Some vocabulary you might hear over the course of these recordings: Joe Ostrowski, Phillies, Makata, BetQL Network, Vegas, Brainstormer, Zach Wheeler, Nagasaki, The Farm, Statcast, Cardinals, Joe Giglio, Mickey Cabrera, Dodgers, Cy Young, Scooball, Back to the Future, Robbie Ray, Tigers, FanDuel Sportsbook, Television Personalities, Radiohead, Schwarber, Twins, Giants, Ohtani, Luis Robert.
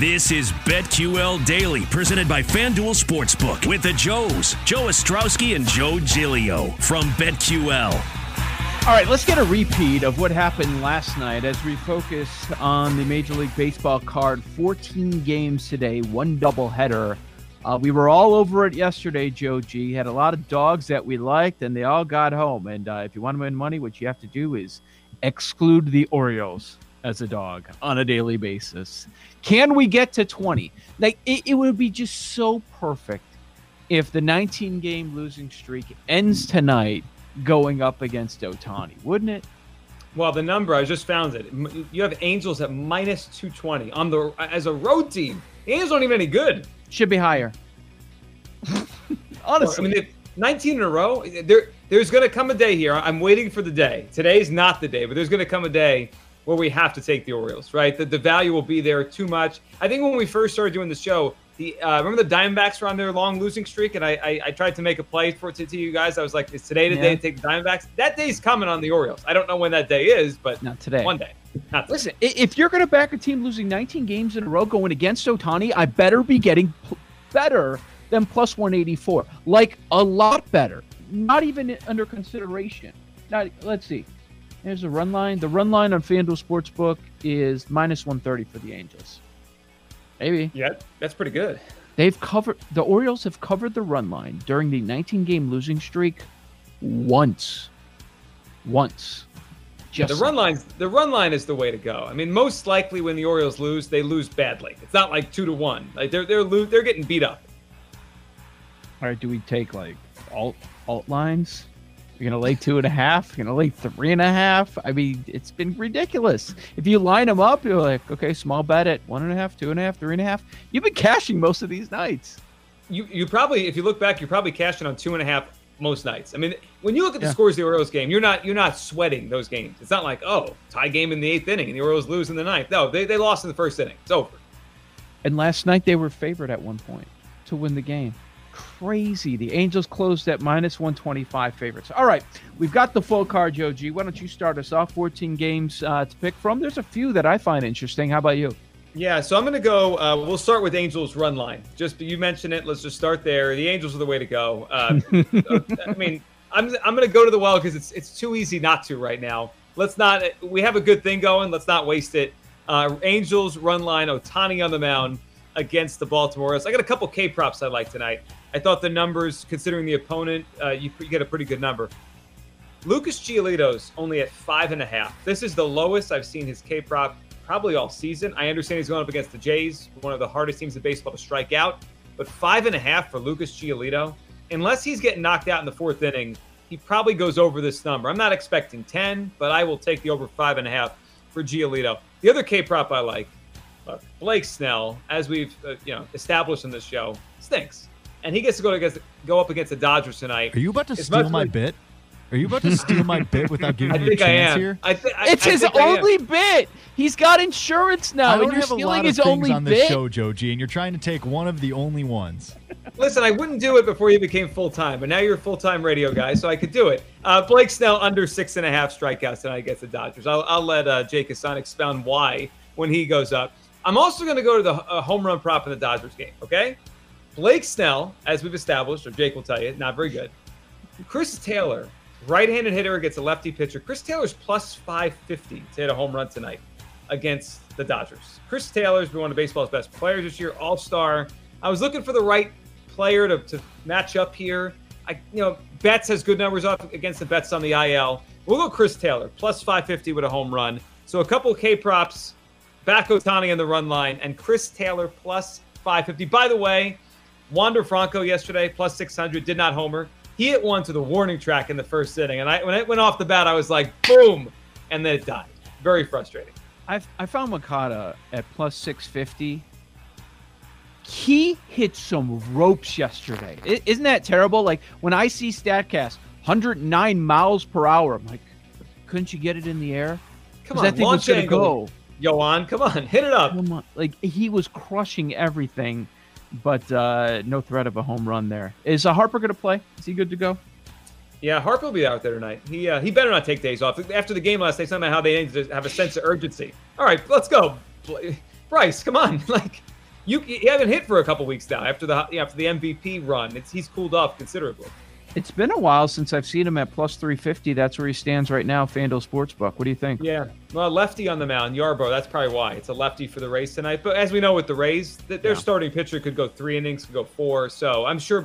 This is BetQL Daily, presented by FanDuel Sportsbook, with the Joes, Joe Ostrowski and Joe Giglio from BetQL. All right, let's get a repeat of what happened last night as we focus on the Major League Baseball card. 14 games today, one doubleheader. We were all over it yesterday, Joe G. Had a lot of dogs that we liked, and they all got home. And if you want to win money, what you have to do is exclude the Orioles as a dog on a daily basis. Can we get to 20? Like, it would be just so perfect if the 19-game losing streak ends tonight going up against Ohtani, wouldn't it? Well, the number, I just found it. You have Angels at minus 220 on the as a road team. The Angels aren't even any good. Should be higher. Honestly. I mean, 19 in a row, there's going to come a day here. I'm waiting for the day. Today's not the day, but there's going to come a day where we have to take the Orioles, right? The value will be there too much. I think when we first started doing the show, remember the Diamondbacks were on their long losing streak, and I tried to make a play for it to you guys. I was like, "Is today the day to take the Diamondbacks?" That day's coming on the Orioles. I don't know when that day is, but not today. One day. Not today. Listen, if you're going to back a team losing 19 games in a row going against Ohtani, I better be getting better than plus 184. Like a lot better. Not even under consideration. Let's see. There's a run line. The run line on FanDuel Sportsbook is minus 130 for the Angels. Maybe. Yeah, that's pretty good. The Orioles have covered the run line during the 19-game losing streak once. Just yeah, the run line is the way to go. I mean, most likely when the Orioles lose, they lose badly. It's not like 2-1. Like they're getting beat up. All right, do we take like alt lines? You're going to lay 2.5. You're going to lay 3.5. I mean, it's been ridiculous. If you line them up, you're like, okay, small bet at 1.5, 2.5, 3.5. You've been cashing most of these nights. You probably, if you look back, you're probably cashing on 2.5 most nights. I mean, when you look at the scores of the Orioles game, you're not sweating those games. It's not like, oh, tie game in the 8th inning and the Orioles lose in the 9th. No, they lost in the 1st inning. It's over. And last night they were favored at one point to win the game. Crazy. The Angels closed at minus 125 favorites. All right, we've got the full card, Joe G. Why don't you start us off? 14 games to pick from. There's a few that I find interesting. How about you? Yeah, so I'm going to go. We'll start with Angels run line. Just you mentioned it. Let's just start there. The Angels are the way to go. I mean, I'm going to go to the well because it's too easy not to right now. Let's not. We have a good thing going. Let's not waste it. Angels run line. Ohtani on the mound against the Baltimore Orioles. I got a couple K props I like tonight. I thought the numbers, considering the opponent, you get a pretty good number. Lucas Giolito's only at 5.5. This is the lowest I've seen his K prop probably all season. I understand he's going up against the Jays, one of the hardest teams in baseball to strike out, but 5.5 for Lucas Giolito. Unless he's getting knocked out in the 4th inning, he probably goes over this number. I'm not expecting 10, but I will take the over 5.5 for Giolito. The other K prop I like, Blake Snell, as we've established in this show, stinks. And he gets to go up against the Dodgers tonight. Are you about to steal my bit? Are you about to steal my bit without giving me a chance here? It's his only bit. He's got insurance now. I don't have a lot of things on this show, Joe G, and you're trying to take one of the only ones. Listen, I wouldn't do it before you became full-time, but now you're a full-time radio guy, so I could do it. Blake Snell under 6.5 strikeouts tonight against the Dodgers. I'll let Jake Hassan expound why when he goes up. I'm also going to go to the home run prop in the Dodgers game, okay? Blake Snell, as we've established, or Jake will tell you, not very good. Chris Taylor, right-handed hitter against a lefty pitcher. Chris Taylor's plus 550 to hit a home run tonight against the Dodgers. Chris Taylor's been one of baseball's best players this year, all-star. I was looking for the right player to match up here. Betts has good numbers off against the bets on the IL. We'll go Chris Taylor, plus 550 with a home run. So a couple of K props, back Ohtani on the run line, and Chris Taylor plus 550. By the way, Wander Franco yesterday, plus 600, did not homer. He hit one to the warning track in the first inning. And when it went off the bat, I was like, boom, and then it died. Very frustrating. I found Makata at plus 650. He hit some ropes yesterday. Isn't that terrible? Like, when I see StatCast, 109 miles per hour, I'm like, couldn't you get it in the air? Come on, that thing was gonna go. Yohan, come on, hit it up. Come on. Like, he was crushing everything, but no threat of a home run there. Is Harper going to play? Is he good to go? Yeah, Harper will be out there tonight. He better not take days off. After the game last night, somehow they have a sense of urgency. All right, let's go. Bryce, come on. Like, you haven't hit for a couple weeks now after the MVP run. He's cooled off considerably. It's been a while since I've seen him at plus 350. That's where he stands right now, FanDuel Sportsbook. What do you think? Yeah, well, lefty on the mound, Yarbrough. That's probably why. It's a lefty for the Rays tonight. But as we know with the Rays, their starting pitcher could go three innings, could go four. So I'm sure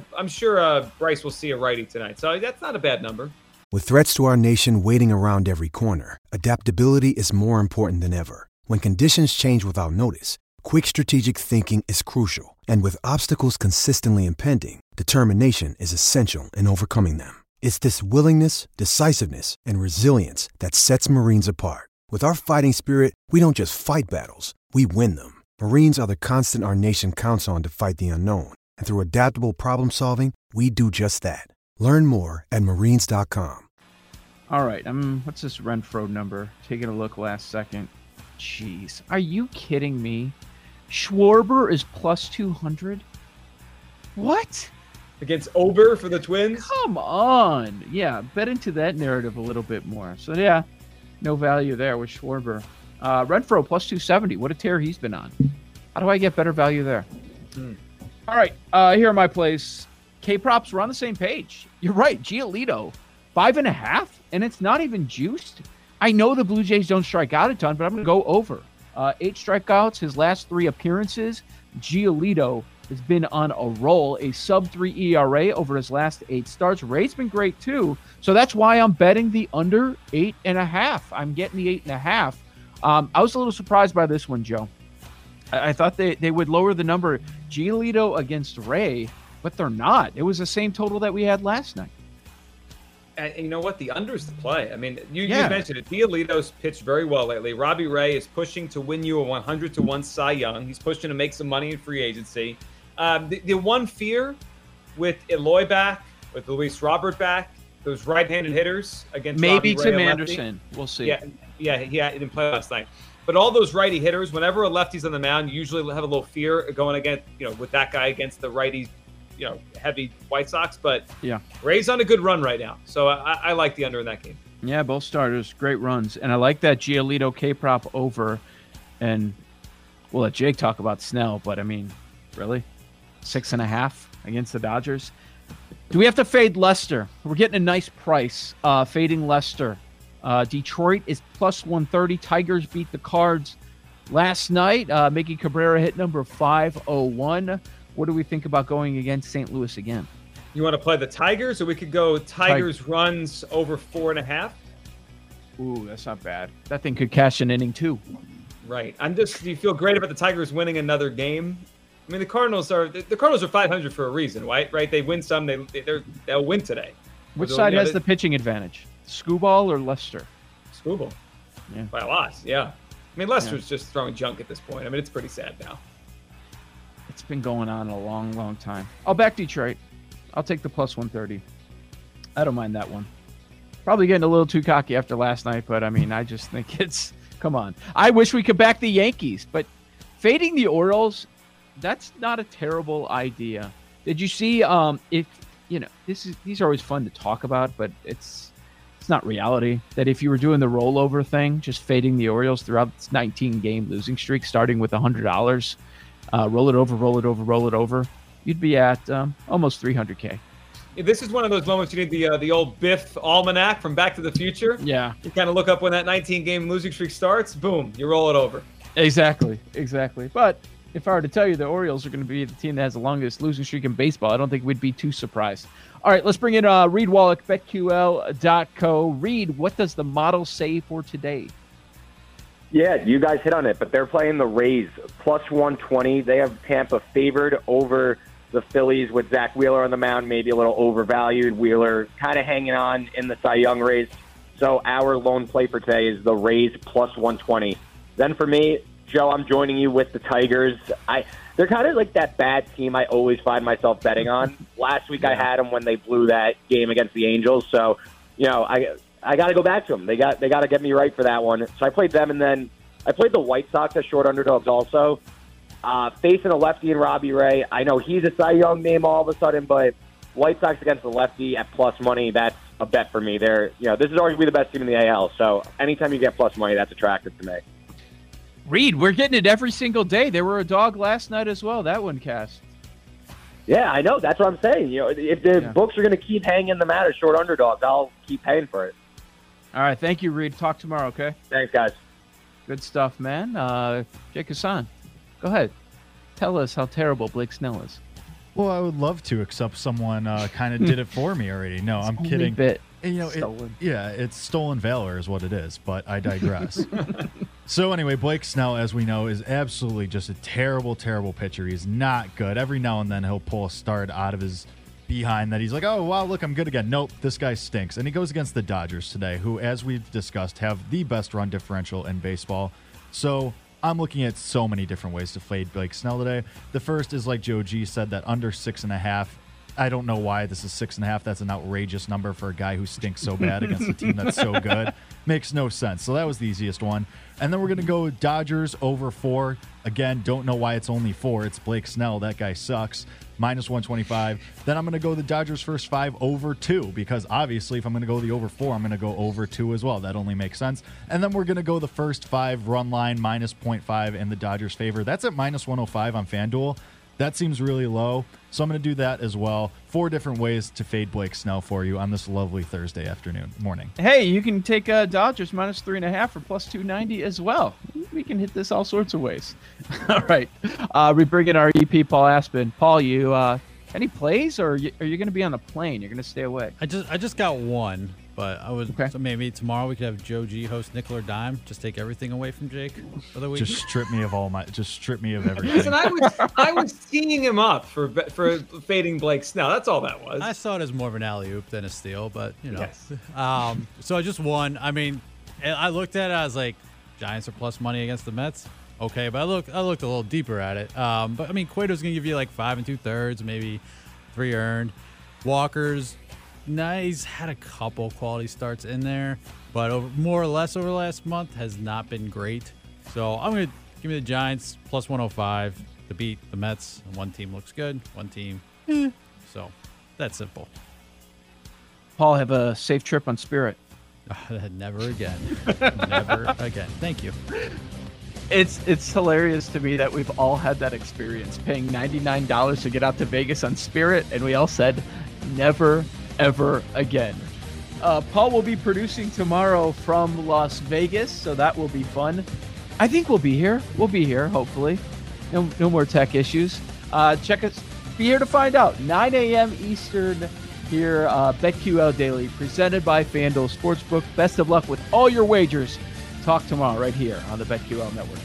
Bryce will see a righty tonight. So that's not a bad number. With threats to our nation waiting around every corner, adaptability is more important than ever. When conditions change without notice, quick strategic thinking is crucial. And with obstacles consistently impending, determination is essential in overcoming them. It's this willingness, decisiveness, and resilience that sets Marines apart. With our fighting spirit, we don't just fight battles, we win them. Marines are the constant our nation counts on to fight the unknown. And through adaptable problem solving, we do just that. Learn more at Marines.com. All right, what's this Renfro number? Taking a look last second. Jeez, are you kidding me? Schwarber is plus 200? What? Against Ober for the Twins? Come on. Yeah, bet into that narrative a little bit more. So, yeah, no value there with Schwarber. Renfro, plus 270. What a tear he's been on. How do I get better value there? All right, here are my plays. K-Props, we're on the same page. You're right, Giolito, 5.5, and it's not even juiced. I know the Blue Jays don't strike out a ton, but I'm going to go over. 8 strikeouts, his last 3 appearances. Giolito has been on a roll, a sub-3 ERA over his last 8 starts. Ray's been great, too. So that's why I'm betting the under 8.5. I'm getting the 8.5. I was a little surprised by this one, Joe. I thought they would lower the number. Giolito against Ray, but they're not. It was the same total that we had last night. And you know what? The under's the play. I mean, you mentioned it. Giolito's pitched very well lately. Robbie Ray is pushing to win you a 100-to-1 Cy Young. He's pushing to make some money in free agency. The one fear with Eloy back, with Luis Robert back, those right-handed hitters against maybe Robbie Ray, Tim Anderson. We'll see. Yeah, he didn't play last night. But all those righty hitters, whenever a lefty's on the mound, you usually have a little fear going against, with that guy against the righty, heavy White Sox, but yeah, Ray's on a good run right now. So I like the under in that game. Yeah, both starters, great runs. And I like that Giolito K-prop over. And we'll let Jake talk about Snell, but I mean, really? 6.5 against the Dodgers? Do we have to fade Lester? We're getting a nice price fading Lester. Detroit is plus 130. Tigers beat the Cards last night. Mickey Cabrera hit number 501. What do we think about going against St. Louis again? You want to play the Tigers, or we could go Tigers runs over 4.5? Ooh, that's not bad. That thing could cash an inning too. Right. Do you feel great about the Tigers winning another game? I mean, the Cardinals are 500 for a reason, right? Right? They win some, they'll win today. Which side has the pitching advantage? Scooball or Lester? Scooball. Yeah. By a lot. Yeah. I mean, Lester's just throwing junk at this point. I mean, it's pretty sad now. It's been going on a long, long time. I'll back Detroit. I'll take the plus 130. I don't mind that one. Probably getting a little too cocky after last night, but I mean, I just think come on. I wish we could back the Yankees, but fading the Orioles, that's not a terrible idea. Did you see, these are always fun to talk about, but it's not reality, that if you were doing the rollover thing, just fading the Orioles throughout this 19-game losing streak, starting with $100, roll it over. You'd be at almost 300K. This is one of those moments you need the old Biff almanac from Back to the Future. Yeah. You kind of look up when that 19-game losing streak starts. Boom, you roll it over. Exactly. But If I were to tell you the Orioles are going to be the team that has the longest losing streak in baseball, I don't think we'd be too surprised. All right, let's bring in Reed Wallach, BetQL.co. Reed, what does the model say for today? Yeah, you guys hit on it, but they're playing the Rays, plus 120. They have Tampa favored over the Phillies with Zach Wheeler on the mound, maybe a little overvalued. Wheeler kind of hanging on in the Cy Young race. So our lone play for today is the Rays plus 120. Then for me, Joe, I'm joining you with the Tigers. They're kind of like that bad team I always find myself betting on. Last week I had them when they blew that game against the Angels. So, you know, I got to go back to them. They got to get me right for that one. So I played them, and then I played the White Sox as short underdogs also. Facing a lefty and Robbie Ray. I know he's a Cy Young name all of a sudden, but White Sox against the lefty at plus money, that's a bet for me. They're, you know, this is arguably the best team in the AL. So anytime you get plus money, that's attractive to me. Reed, we're getting it every single day. There were a dog last night as well. That one cast. Yeah, I know. That's what I'm saying. You know, if the books are going to keep hanging them out as short underdogs, I'll keep paying for it. All right. Thank you, Reed. Talk tomorrow, okay? Thanks, guys. Good stuff, man. Jake Hassan, go ahead. Tell us how terrible Blake Snell is. Well, I would love to, except someone kind of did it for me already. No, I'm kidding. Bit you know, it's stolen valor is what it is, but I digress. So anyway, Blake Snell, as we know, is absolutely just a terrible, terrible pitcher. He's not good. Every now and then he'll pull a start out of his behind that he's like, oh, wow, look, I'm good again. Nope, this guy stinks. And he goes against the Dodgers today, who, as we've discussed, have the best run differential in baseball. So I'm looking at so many different ways to fade Blake Snell today. The first is, like Joe G said, that under 6.5. I don't know why this is 6.5. That's an outrageous number for a guy who stinks so bad against a team that's so good. Makes no sense. So that was the easiest one. And then we're going to go Dodgers over 4. Again, don't know why it's only 4. It's Blake Snell. That guy sucks. Minus 125. Then I'm going to go the Dodgers first 5 over 2, because obviously if I'm going to go the over 4, I'm going to go over 2 as well. That only makes sense. And then we're going to go the first 5 run line minus 0.5 in the Dodgers' favor. That's at minus 105 on FanDuel. That seems really low, so I'm going to do that as well. 4 different ways to fade Blake Snell for you on this lovely Thursday afternoon, morning. Hey, you can take Dodgers minus 3.5 or plus 290 as well. We can hit this all sorts of ways. All right. We bring in our EP, Paul Aspen. Paul, you any plays, or are you going to be on a plane? You're going to stay away? I just got one, but I was okay. So maybe tomorrow we could have Joe G host Nickel or Dime. Just take everything away from Jake for the week. Just strip me of everything. Listen, I was teeing him up for fading Blake Snell. That's all that was. I saw it as more of an alley oop than a steal, but you know. Yes. So I just won. I mean, I looked at it. I was like, Giants are plus money against the Mets. Okay, but I looked a little deeper at it. But I mean, Cueto's gonna give you like 5 2/3, maybe 3 earned. Walker's. He's had a couple quality starts in there, but more or less over the last month has not been great. So I'm going to give me the Giants plus 105 to beat the Mets. And one team looks good, one team. So that's simple. Paul, have a safe trip on Spirit. Never again. Never again. Thank you. It's hilarious to me that we've all had that experience, paying $99 to get out to Vegas on Spirit, and we all said never ever again. Paul will be producing tomorrow from Las Vegas, so that will be fun. I think we'll be here. Hopefully. No more tech issues. Check us. Be here to find out. 9 a.m. Eastern here. BetQL Daily, presented by FanDuel Sportsbook. Best of luck with all your wagers. Talk tomorrow right here on the BetQL Network.